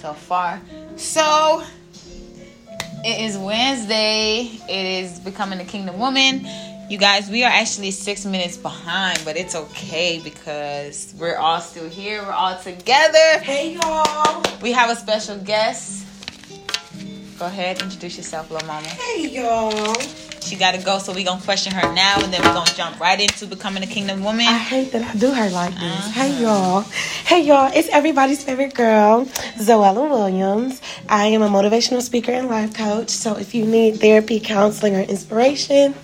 so far. So it is Wednesday. It is Becoming a Kingdom Woman. You guys, we are actually 6 minutes behind, but it's okay because we're all still here. We're all together. Hey, y'all. We have a special guest. Go ahead. Introduce yourself, little mama. Hey, y'all. She got to go, so we're going to question her now, and then we're going to jump right into Becoming a Kingdom Woman. I hate that I do her like this. Uh-huh. Hey, y'all. Hey, y'all. It's everybody's favorite girl, Zoella Williams. I am a motivational speaker and life coach, so if you need therapy, counseling, or inspiration,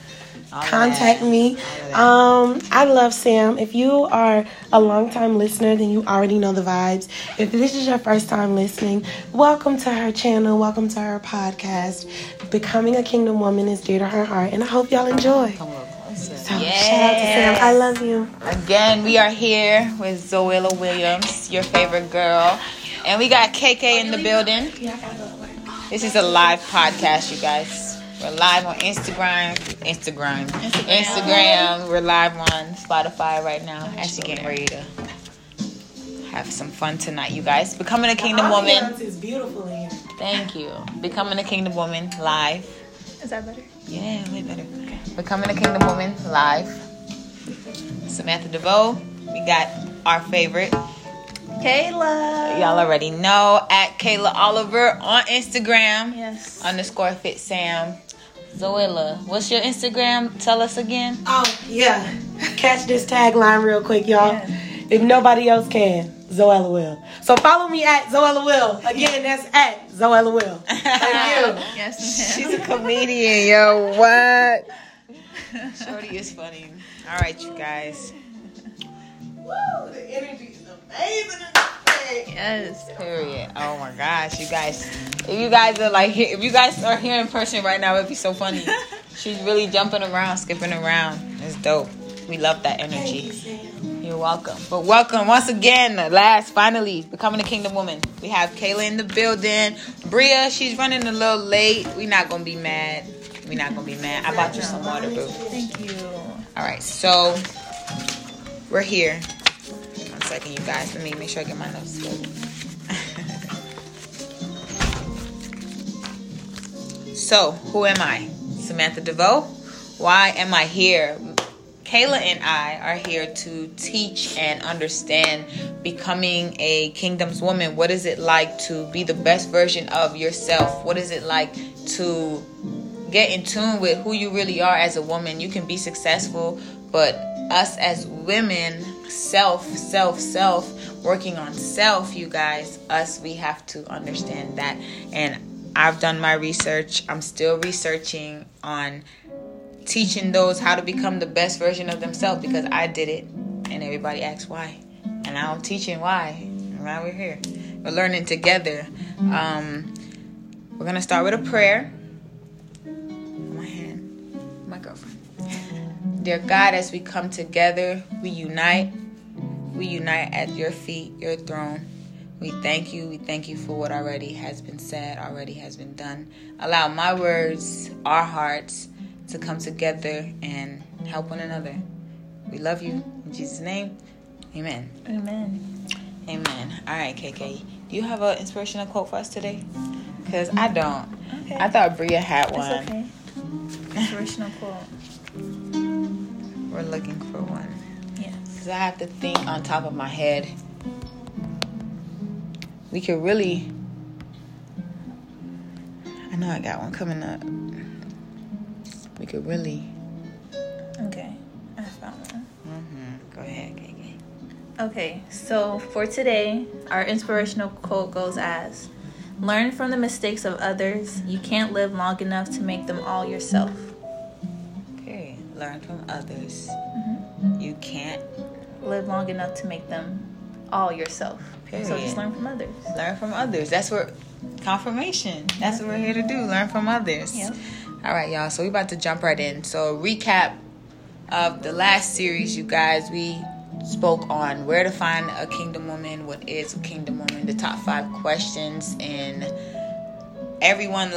contact me. I love Sam. If you are a long-time listener, then you already know the vibes. If this is your first time listening, welcome to her channel. Welcome to her podcast. Becoming a Kingdom Woman is dear to her heart, and I hope y'all enjoy. So, yes. Shout out to Sam. I love you. Again, we are here with Zoella Williams, your favorite girl, and we got KK in the building. This is a live podcast, you guys. We're live on Instagram. We're live on Spotify right now. Actually getting ready to have some fun tonight, you guys. Becoming a Kingdom Woman. It's beautiful in here. Thank you. Becoming a Kingdom Woman live. Is that better? Yeah, way better. Okay. Becoming a Kingdom Woman live. Samantha DeVoe. We got our favorite, Kayla. Y'all already know. At Kayla Oliver on Instagram. Yes. _FitSam. Zoella, what's your Instagram? Tell us again. Oh, yeah. Catch this tagline real quick, y'all. Yeah. If nobody else can, Zoella will. So follow me at Zoella will. Again, that's at Zoella will. Thank you. Yes, ma'am. She's a comedian, yo. What? Shorty is funny. All right, you guys. Woo, the energy is amazing. Yes, period. Oh my gosh, you guys. If you guys are here in person right now, it'd be so funny. She's really jumping around, skipping around. It's dope. We love that energy. You're welcome. But welcome once again, finally, Becoming a Kingdom Woman. We have Kayla in the building. Bria, she's running a little late. We're not gonna be mad. I bought you some water, boo. Thank you. All right, so we're here. Second, you guys, let me make sure I get my notes good. So, who am I? Samantha DeVoe. Why am I here? Kayla and I are here to teach and understand becoming a kingdom's woman. What is it like to be the best version of yourself? What is it like to get in tune with who you really are as a woman? You can be successful, but us as women, self, working on self, you guys, we have to understand that. And I've done my research. I'm still researching on teaching those how to become the best version of themselves, because I did it and everybody asks why, and I'm teaching why. And now we're here, we're learning together. We're gonna start with a prayer. My girlfriend. Dear God, as we come together, we unite at your feet, your throne. We thank you for what already has been said, already has been done. Allow my words, our hearts, to come together and help one another. We love you. In Jesus' name, amen. Amen. Amen. All right, KK, do you have an inspirational quote for us today? Because I don't. Okay. I thought Bria had one. That's okay. Inspirational quote. We're looking for one. Yeah. Because I have to think on top of my head. We could really... I know I got one coming up. We could really... Okay. I found one. Mm-hmm. Go ahead, KK. Okay. So for today, our inspirational quote goes as, learn from the mistakes of others. You can't live long enough to make them all yourself. Learn from others. Mm-hmm. You can't live long enough to make them all yourself. Period. So just learn from others. Learn from others. That's what confirmation. That's what we're here to do. Learn from others. Yep. All right, y'all. So we're about to jump right in. So recap of the last series, you guys. We spoke on where to find a kingdom woman, what is a kingdom woman, the top 5 questions in everyone's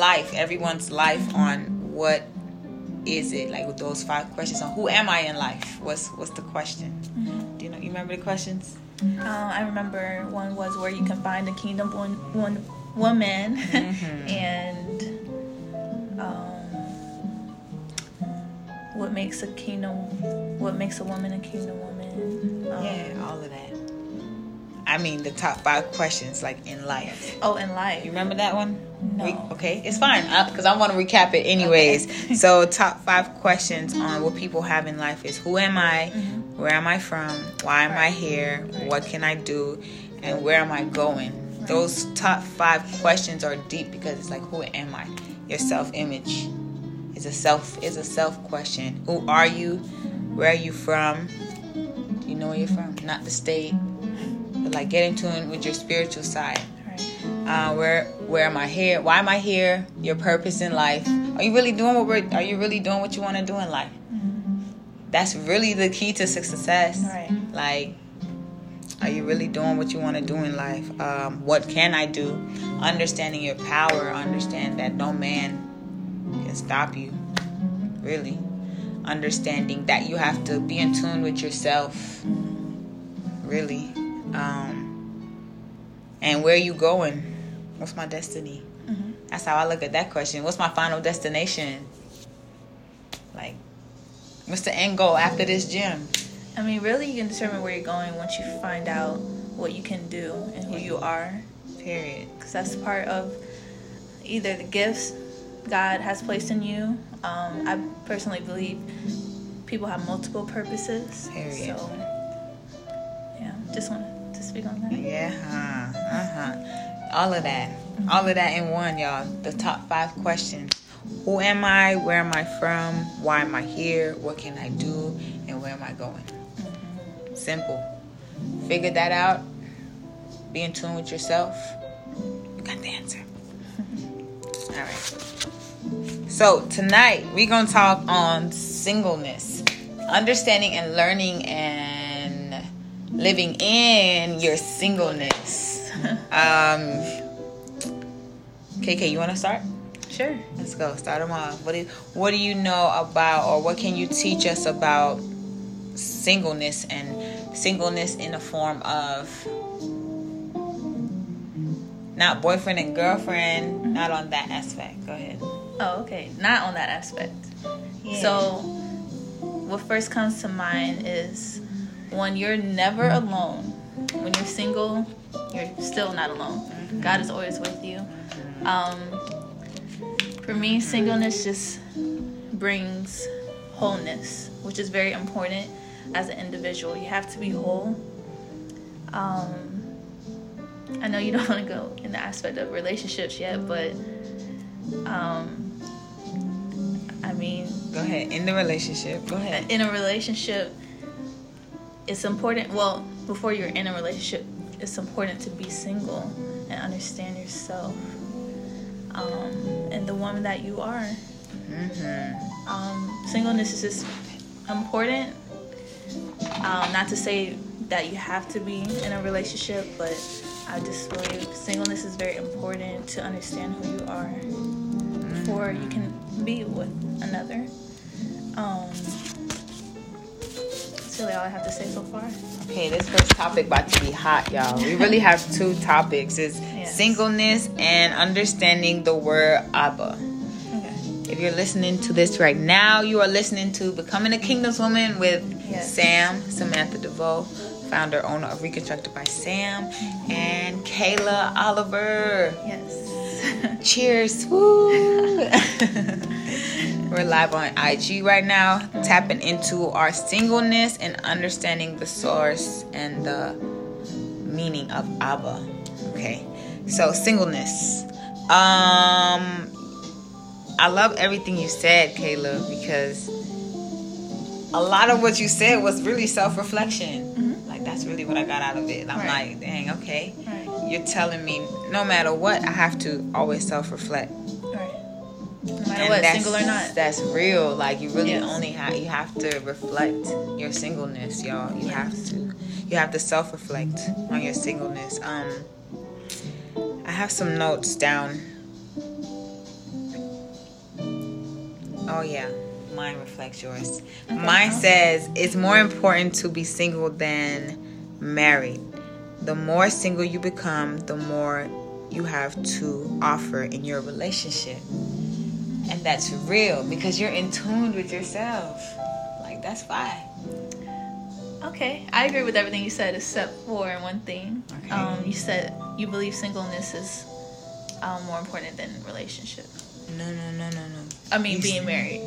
life on what is it, like, with those 5 questions on who am I in life? What's the question? Mm-hmm. Do you remember the questions? I remember one was where you combined the kingdom one woman and what makes a woman a kingdom woman. Yeah, all of that. I mean, the top 5 questions, like, in life. Oh, in life. You remember that one? No. Okay, it's fine, because I want to recap it anyways. Okay. So, top 5 questions on what people have in life is, who am I? Mm-hmm. Where am I from? Why am I here? Right. What can I do? And where am I going? Right. Those top 5 questions are deep because it's like, who am I? Your self-image is a self question. Who are you? Where are you from? Do you know where you're from? Not the state. Like, get in tune with your spiritual side. Right. Where am I here? Why am I here? Your purpose in life. Are you really doing what you want to do in life? Mm-hmm. That's really the key to success. Right. Like, are you really doing what you want to do in life? What can I do? Understanding your power. Understand that no man can stop you. Really. Understanding that you have to be in tune with yourself. Really. And where are you going? What's my destiny? Mm-hmm. That's how I look at that question. What's my final destination? Like, what's the end goal after this gym? I mean, really, you can determine where you're going once you find out what you can do and who you are. Period. Because that's part of either the gifts God has placed in you. I personally believe people have multiple purposes. Period. So, yeah, just want to speak on that. Yeah, all of that. Mm-hmm. All of that in one, y'all. The top 5 questions. Who am I? Where am I from? Why am I here? What can I do? And where am I going? Mm-hmm. Simple. Figure that out. Be in tune with yourself. You got the answer. All right. So tonight, we're going to talk on singleness. Understanding and learning and living in your singleness. KK, you want to start? Sure. Let's go. Start them off. What do you know about, or what can you teach us about singleness, and singleness in the form of not boyfriend and girlfriend, not on that aspect. Go ahead. Oh, okay. Not on that aspect. Yeah. So what first comes to mind is, one, you're never alone. When you're single, you're still not alone. Mm-hmm. God is always with you. For me, singleness just brings wholeness, which is very important as an individual. You have to be whole. I know you don't want to go in the aspect of relationships yet, but I mean... Go ahead. In the relationship. Go ahead. In a relationship... It's important, well, before you're in a relationship, it's important to be single and understand yourself and the woman that you are. Mm-hmm. Singleness is just important. Not to say that you have to be in a relationship, but I just believe singleness is very important to understand who you are before you can be with another. Really all I have to say so far. Okay, this first topic about to be hot, y'all. We really have 2 topics. It's singleness and understanding the word Abba. Okay. If you're listening to this right now, you are listening to Becoming a Kingdom Woman with Samantha DeVoe, founder, owner of Reconstructed by Sam, and Kayla Oliver. Yes. Cheers. Woo. We're live on IG right now, tapping into our singleness and understanding the source and the meaning of Abba. Okay, so singleness. I love everything you said, Kayla, because a lot of what you said was really self-reflection. Mm-hmm. Like, that's really what I got out of it. I'm like, dang, okay. Right. You're telling me no matter what, I have to always self-reflect. No matter what, single or not. That's real. Like, you really only have to reflect your singleness, y'all. You have to. You have to self-reflect on your singleness. I have some notes down. Oh, yeah. Mine reflects yours. Okay. Mine says, it's more important to be single than married. The more single you become, the more you have to offer in your relationship. And that's real because you're in tune with yourself. Like, that's fine. Okay, I agree with everything you said except for one thing. Okay. You said you believe singleness is more important than relationship. No. I mean, being married,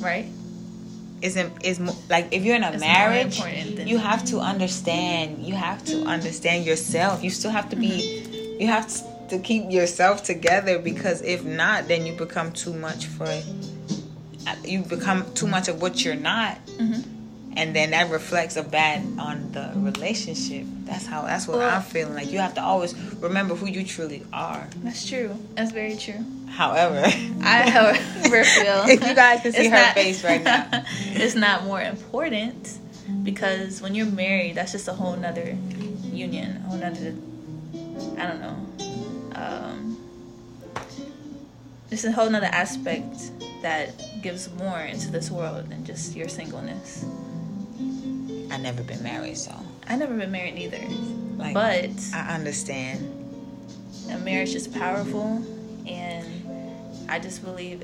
right? Is like if you're in a marriage, you have to understand. You have to understand yourself. You still have to be. Mm-hmm. You have to keep yourself together because if not, then you become too much of what you're not. Mm-hmm. And then that reflects a bad on the relationship. That's what I'm feeling. Like, you have to always remember who you truly are. That's true. That's very true. However, I feel if you guys can see her face right now, it's not more important because when you're married, that's just a whole nother union, a whole nother. I don't know. It's a whole nother aspect that gives more into this world than just your singleness. I've never been married, so. I never been married either. Like, but I understand. A marriage is powerful, and I just believe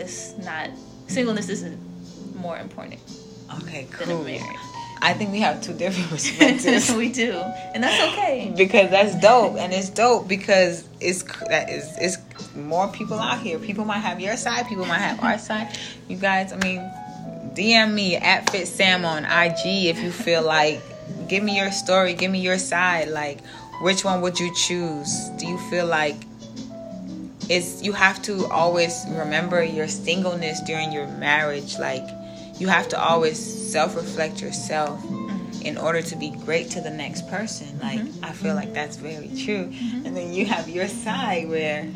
singleness isn't more important. Okay, cool. Than a marriage. I think we have two different perspectives. We do, and that's okay. Because that's dope, and it's dope because it's more people out here. People might have your side, people might have our side. You guys, I mean, DM me at FitSam on IG if you feel like. Give me your story. Give me your side. Like, which one would you choose? Do you feel like you have to always remember your singleness during your marriage? Like, you have to always self-reflect yourself in order to be great to the next person. Like, I feel like that's very true. Mm-hmm. And then you have your side where...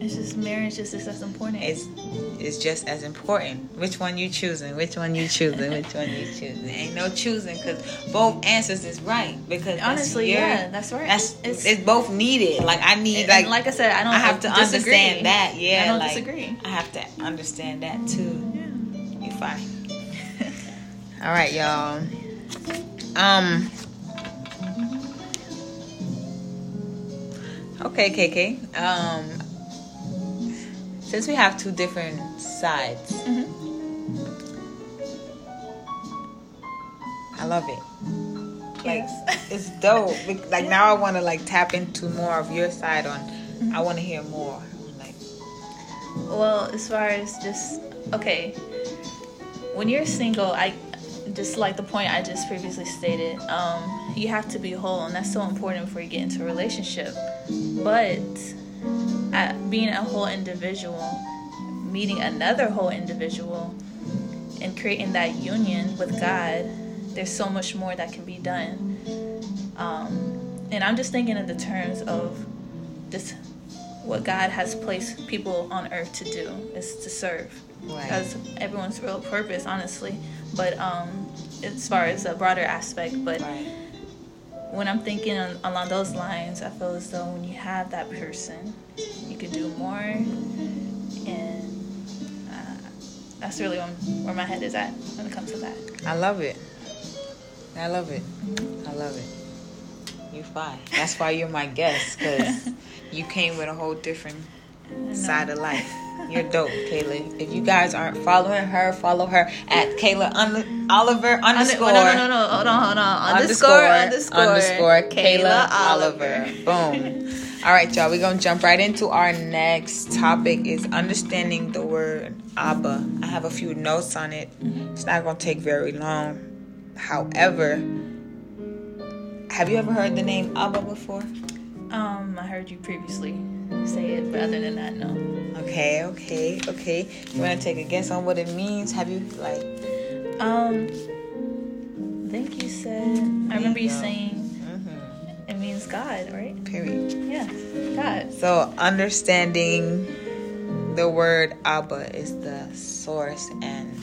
It's just marriage is as important. It's just as important. Which one you choosing? Which one you choosing? Ain't no choosing because both answers is right. Because honestly, that's right. It's both needed. Like I need like I said, I have to understand that. Yeah, I don't disagree. I have to understand that too. Yeah. You fine. All right, y'all. Okay, KK. Since we have two different sides, I love it. Like, it's dope. Like, now I want to tap into more of your side on. I want to hear more. Like, well, as far as just when you're single, I just like the point I just previously stated. You have to be whole, and that's so important before you get into a relationship. But being a whole individual, meeting another whole individual, and creating that union with God, there's so much more that can be done. And I'm just thinking in the terms of just what God has placed people on earth to do is to serve. Right. That's everyone's real purpose, honestly. But as far as a broader aspect, but right. When I'm thinking along those lines, I feel as though when you have that person, you can do more, and that's really where my head is at when it comes to that. I love it. Mm-hmm. I love it. You fine. That's why you're my guest, because you came with a whole different side of life. You're dope, Kayla. If you guys aren't following her, follow her at Kayla Oliver _. No. Hold on. Underscore Kayla Oliver. Boom. All right, y'all. We're going to jump right into our next topic is understanding the word Abba. I have a few notes on it. It's not going to take very long. However, have you ever heard the name Abba before? I heard you previously say it, but other than that, no. Okay. You want to take a guess on what it means? Have you I think you said. I remember you saying it means God, right? Period. Yeah, God. So understanding the word Abba is the source, and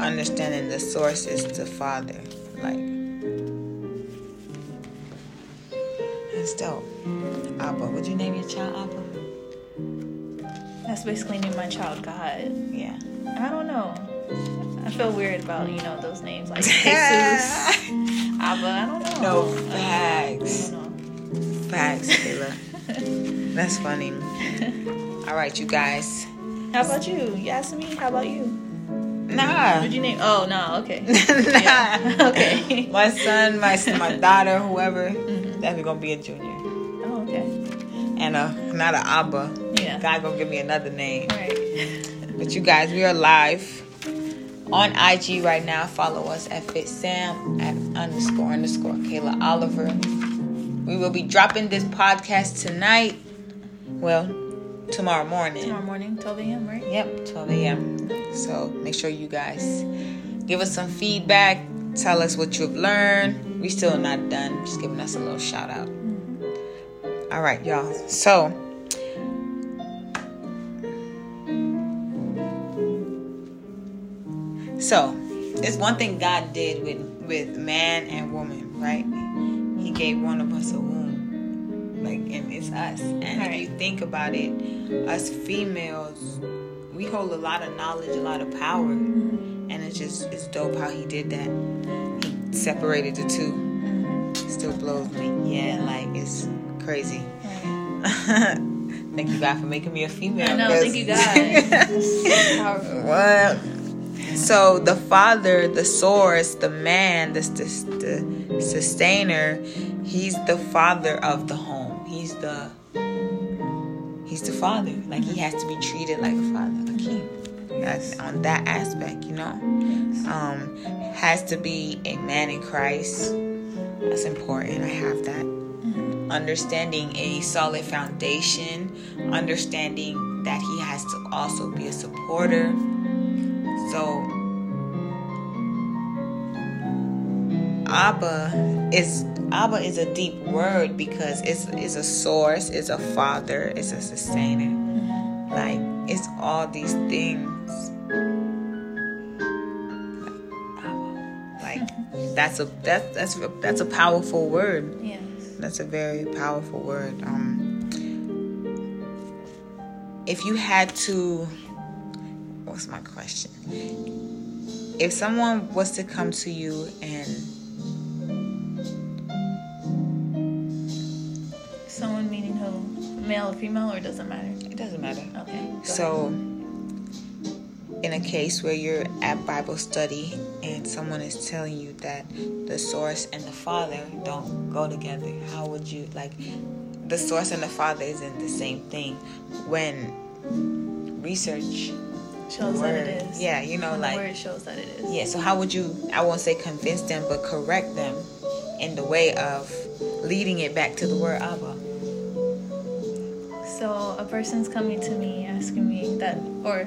understanding the source is the Father. Like, that's dope. Abba. Would you name your child Abba? That's basically named my child God. Yeah. I don't know. I feel weird about, those names like Jesus. Abba. I don't know. No, facts. Facts, Kayla. That's funny. All right, you guys. How about you? You asked me. How about you? Nah. What'd you name? Oh, no. Okay. Nah. Okay. My son, my daughter, whoever. Mm-hmm. Definitely gonna be a junior. Oh, okay. And not an Abba. Yeah. God gonna give me another name. Right. But you guys, we are live on IG right now. Follow us at FitSam @ Kayla Oliver. We will be dropping this podcast tonight. Well, tomorrow morning. 12 a.m., right? Yep, 12 a.m. So make sure you guys give us some feedback. Tell us what you've learned. We still not done. Just giving us a little shout out. All right, y'all. So... it's one thing God did with man and woman, right? He gave one of us a womb. Like, and it's us. And right. If you think about it, us females, we hold a lot of knowledge, a lot of power. Mm-hmm. And it's dope how he did that. He separated the two. Mm-hmm. Still blows me. Yeah, like, it's crazy. Right. Thank you, God, for making me a female. I know, thank you, God. It's so powerful. What? So the Father, the source, the man, the sustainer, he's the father of the home. He's the father. Like, he has to be treated like a father, a king. Yes. On that aspect, you know. Yes. Has to be a man in Christ. That's important. I have that. Mm-hmm. Understanding a solid foundation. Understanding that he has to also be a supporter. So, Abba is a deep word because it's a source, it's a father, it's a sustainer. Like, it's all these things. Like, that's a powerful word. Yes. That's a very powerful word. If you had to. What's my question? If someone was to come to you and... Someone meaning who? Male or female, or it doesn't matter? It doesn't matter. Okay. So, in a case where you're at Bible study and someone is telling you that the source and the father don't go together, how would you... Like, the source and the father isn't the same thing. When research... shows that it is. Yeah, you know, like... the word shows that it is. Yeah, so how would you, I won't say convince them, but correct them in the way of leading it back to the word Abba? So, a person's coming to me asking me that, or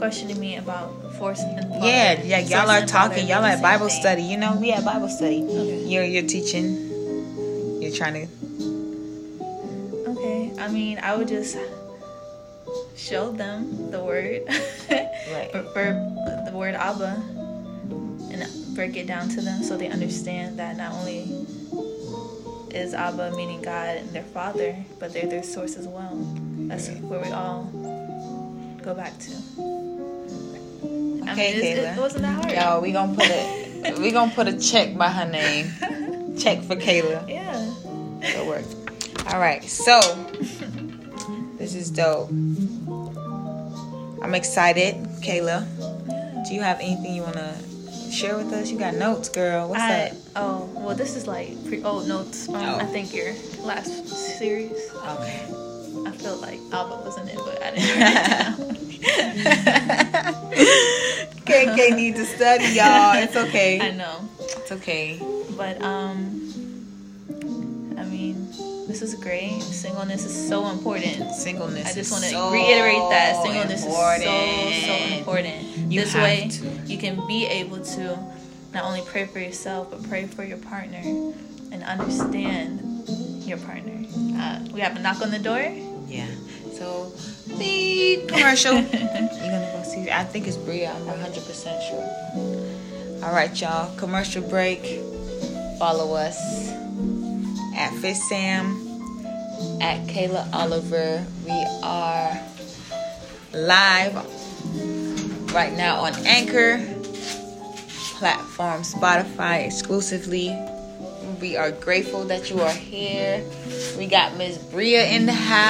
questioning me about force and father. Yeah, y'all are talking, y'all are at Bible study, you know? We at Bible study. Okay. You're teaching, you're trying to... Okay, I mean, I would just... show them the word, right? The word Abba, and break it down to them so they understand that not only is Abba meaning God and their father, but they're their source as well. That's where we all go back to. Okay, I mean, Kayla. It wasn't that hard. Yo, we gonna put a check by her name. Check for Kayla. Yeah. Good work. All right, so this is dope. I'm excited. Kayla, do you have anything you want to share with us? You got notes, girl. What's up? Oh, well, this is like old notes from, I think, your last series. Okay. I feel like Abba was in it, but I didn't. KK need to study, y'all. It's okay. I know. It's okay. But, I mean... this is great. Singleness is so important. Singleness. I just want to reiterate that singleness is so important. This way, you can be able to not only pray for yourself, but pray for your partner and understand your partner. We have a knock on the door. Yeah. So the commercial. You're gonna go see. I think it's Bria. I'm 100% sure. All right, y'all. Commercial break. Follow us. At FitSam, at Kayla Oliver. We are live right now on Anchor. platform, Spotify exclusively. We are grateful that you are here. We got Miss Bria in the house.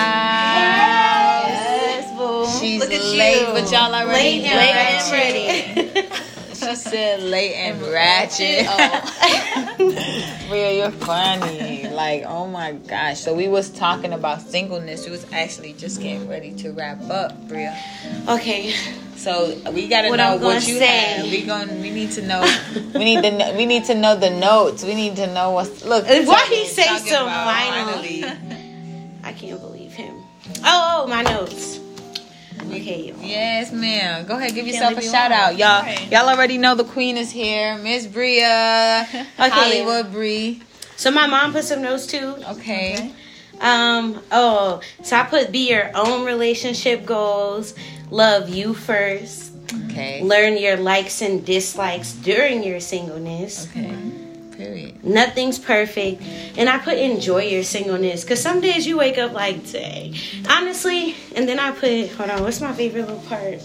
Yes, boo. She's late, but y'all already late and ready. She said late and ratchet. Oh. Bria, you're funny. Like, oh my gosh. So we was talking about singleness. We was actually just getting ready to wrap up, Bria. Okay. So we gotta know what you have. We need to know the notes. We need to know what's. Look, why he say so finally? I can't believe him. Oh, my notes. Okay, y'all. Yes, ma'am. Go ahead, give yourself a shout out, y'all. Right. Y'all already know the queen is here, Miss Bria, okay. Hollywood Bree. So my mom put some notes too. Okay. So I put be your own relationship goals. Love you first. Okay. Learn your likes and dislikes during your singleness. Okay. Period. Nothing's perfect. And I put enjoy your singleness. Because some days you wake up like, dang. Honestly, and then I put, hold on, what's my favorite little part?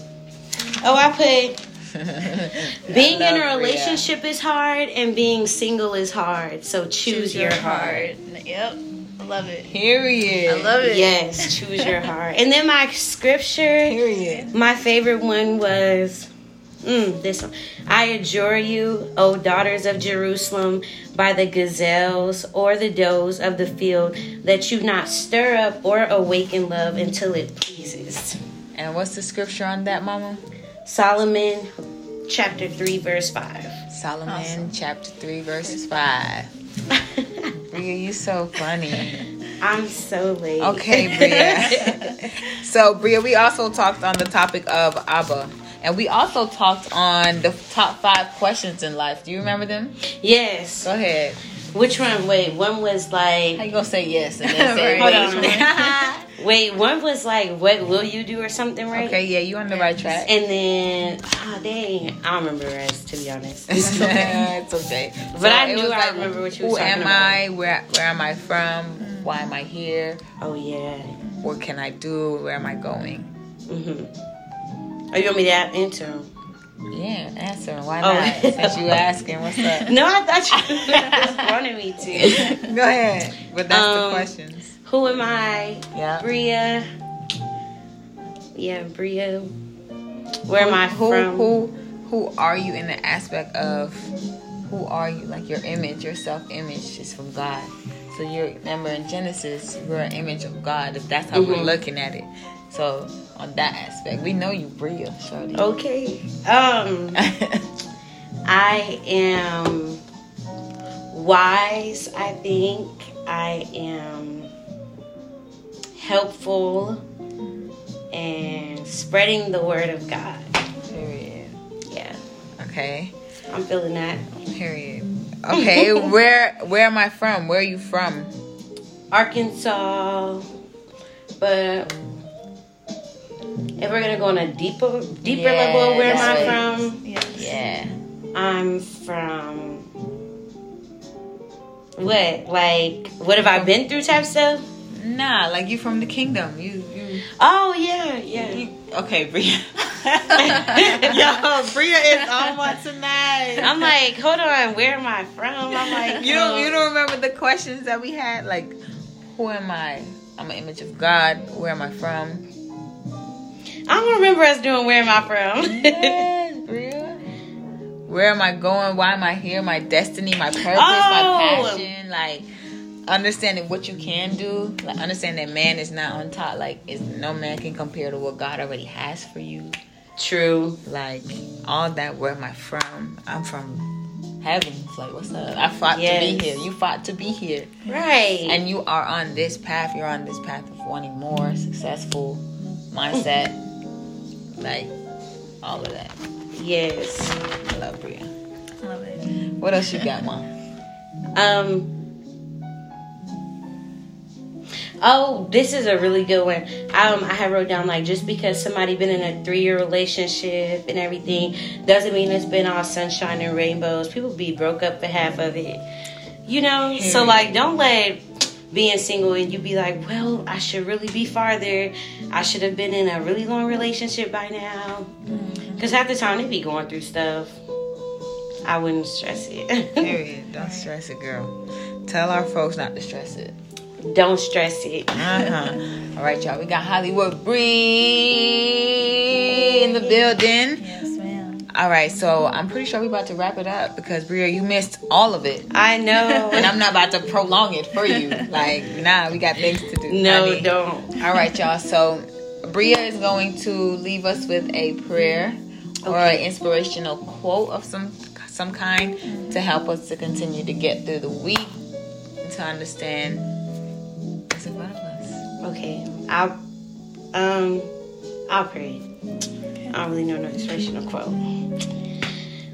Oh, I put being in a relationship is hard and being single is hard. So choose your heart. Yep. Love it. Period. I love it. Yes, choose your heart. And then my scripture, period. My favorite one was this one. I adjure you, O daughters of Jerusalem, by the gazelles or the does of the field, that you not stir up or awaken love until it pleases. And what's the scripture on that, Mama? Solomon chapter 3, verse 5. Solomon chapter 3, verse 5. Bria, you so funny. I'm so late. Okay, Bria. So, Bria, we also talked on the topic of Abba. And we also talked on the top 5 questions in life. Do you remember them? Yes. Go ahead. Which one? Wait, one was like... How you going to say yes and then say right? Hold on. Wait, one was like, what will you do or something, right? Okay, yeah, you on the right track. And then, I don't remember the rest, to be honest. That's okay. It's okay. But so I remember what you were talking about. Who am I? Where am I from? Why am I here? Oh, yeah. What can I do? Where am I going? Mm-hmm. Oh, you want me to answer them? Yeah, answer. Why not? Since you asking, what's up? No, I thought you just wanted me to. Go ahead. But that's the questions. Who am I? Yeah. Bria. Yeah, Bria. Where am I from? Who are you in the aspect of who are you? Like your image, your self-image is from God. So you remember in Genesis, we're an image of God. If that's how we're looking at it. So, on that aspect, we know you, Bria, shorty. Okay. I am wise, I think. I am helpful and spreading the word of God. Period. Yeah. Okay. I'm feeling that. Period. Okay, where am I from? Where are you from? Arkansas, but... If we're going to go on a deeper level of where am I from? Yes. Yeah. I'm from... What? Like, what have I been through type stuff? Nah, like you from the kingdom. You. Oh, yeah. Okay, Bria. Yo, Bria is on one tonight. I'm like, hold on, where am I from? I'm like... You don't remember the questions that we had? Like, who am I? I'm an image of God. Where am I from? I don't remember us doing where am I from. Yes, Bria. Where am I going? Why am I here? My destiny, my purpose, my passion. Like, understanding what you can do. Like, understanding that man is not on top. Like, no man can compare to what God already has for you. True. Like, all that, where am I from? I'm from heaven. It's like, what's up? I fought to be here. You fought to be here. Right. And you are on this path. You're on this path of wanting more, successful mindset. Like, all of that. Yes. I love Bria. Love it. What else you got, Mom? Oh, this is a really good one. I had wrote down, like, just because somebody been in a 3-year relationship and everything doesn't mean it's been all sunshine and rainbows. People be broke up for half of it. You know? Hey. So, like, don't let... being single and you be like, well, I should really be farther. I should have been in a really long relationship by now. Because half the time they be going through stuff. I wouldn't stress it. Period. Don't stress it, girl. Tell our folks not to stress it. Don't stress it. All right, y'all. We got Hollywood Bree in the building. Yes, ma'am. All right, so I'm pretty sure we're about to wrap it up because, Bria, you missed all of it. I know. And I'm not about to prolong it for you. Like, nah, we got things to do. No, honey. Don't. All right, y'all. So, Bria is going to leave us with a prayer or an inspirational quote of some kind to help us to continue to get through the week and to understand what's in front of us. Okay, I'll pray. I don't really know no inspirational quote.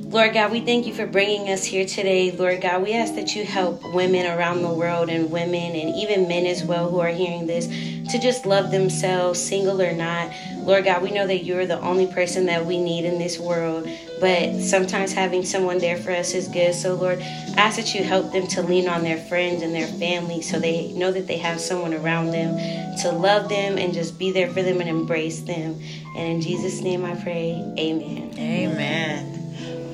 Lord God, we thank you for bringing us here today. Lord God, we ask that you help women around the world and women and even men as well who are hearing this to just love themselves, single or not. Lord God, we know that you're the only person that we need in this world, but sometimes having someone there for us is good. So, Lord, I ask that you help them to lean on their friends and their family so they know that they have someone around them to love them and just be there for them and embrace them. And in Jesus' name I pray, amen. Amen.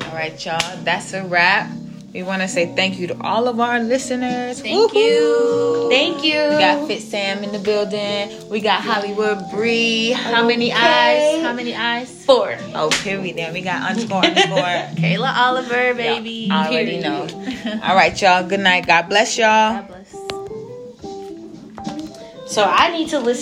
All right, y'all. That's a wrap. We want to say thank you to all of our listeners. Thank you. Thank you. We got Fit Sam in the building. We got Hollywood Bree. How many eyes? How many eyes? 4. Oh, period. Then we got underscore. Kayla Oliver, baby. Y'all already know. All right, y'all. Good night. God bless y'all. God bless. So I need to listen.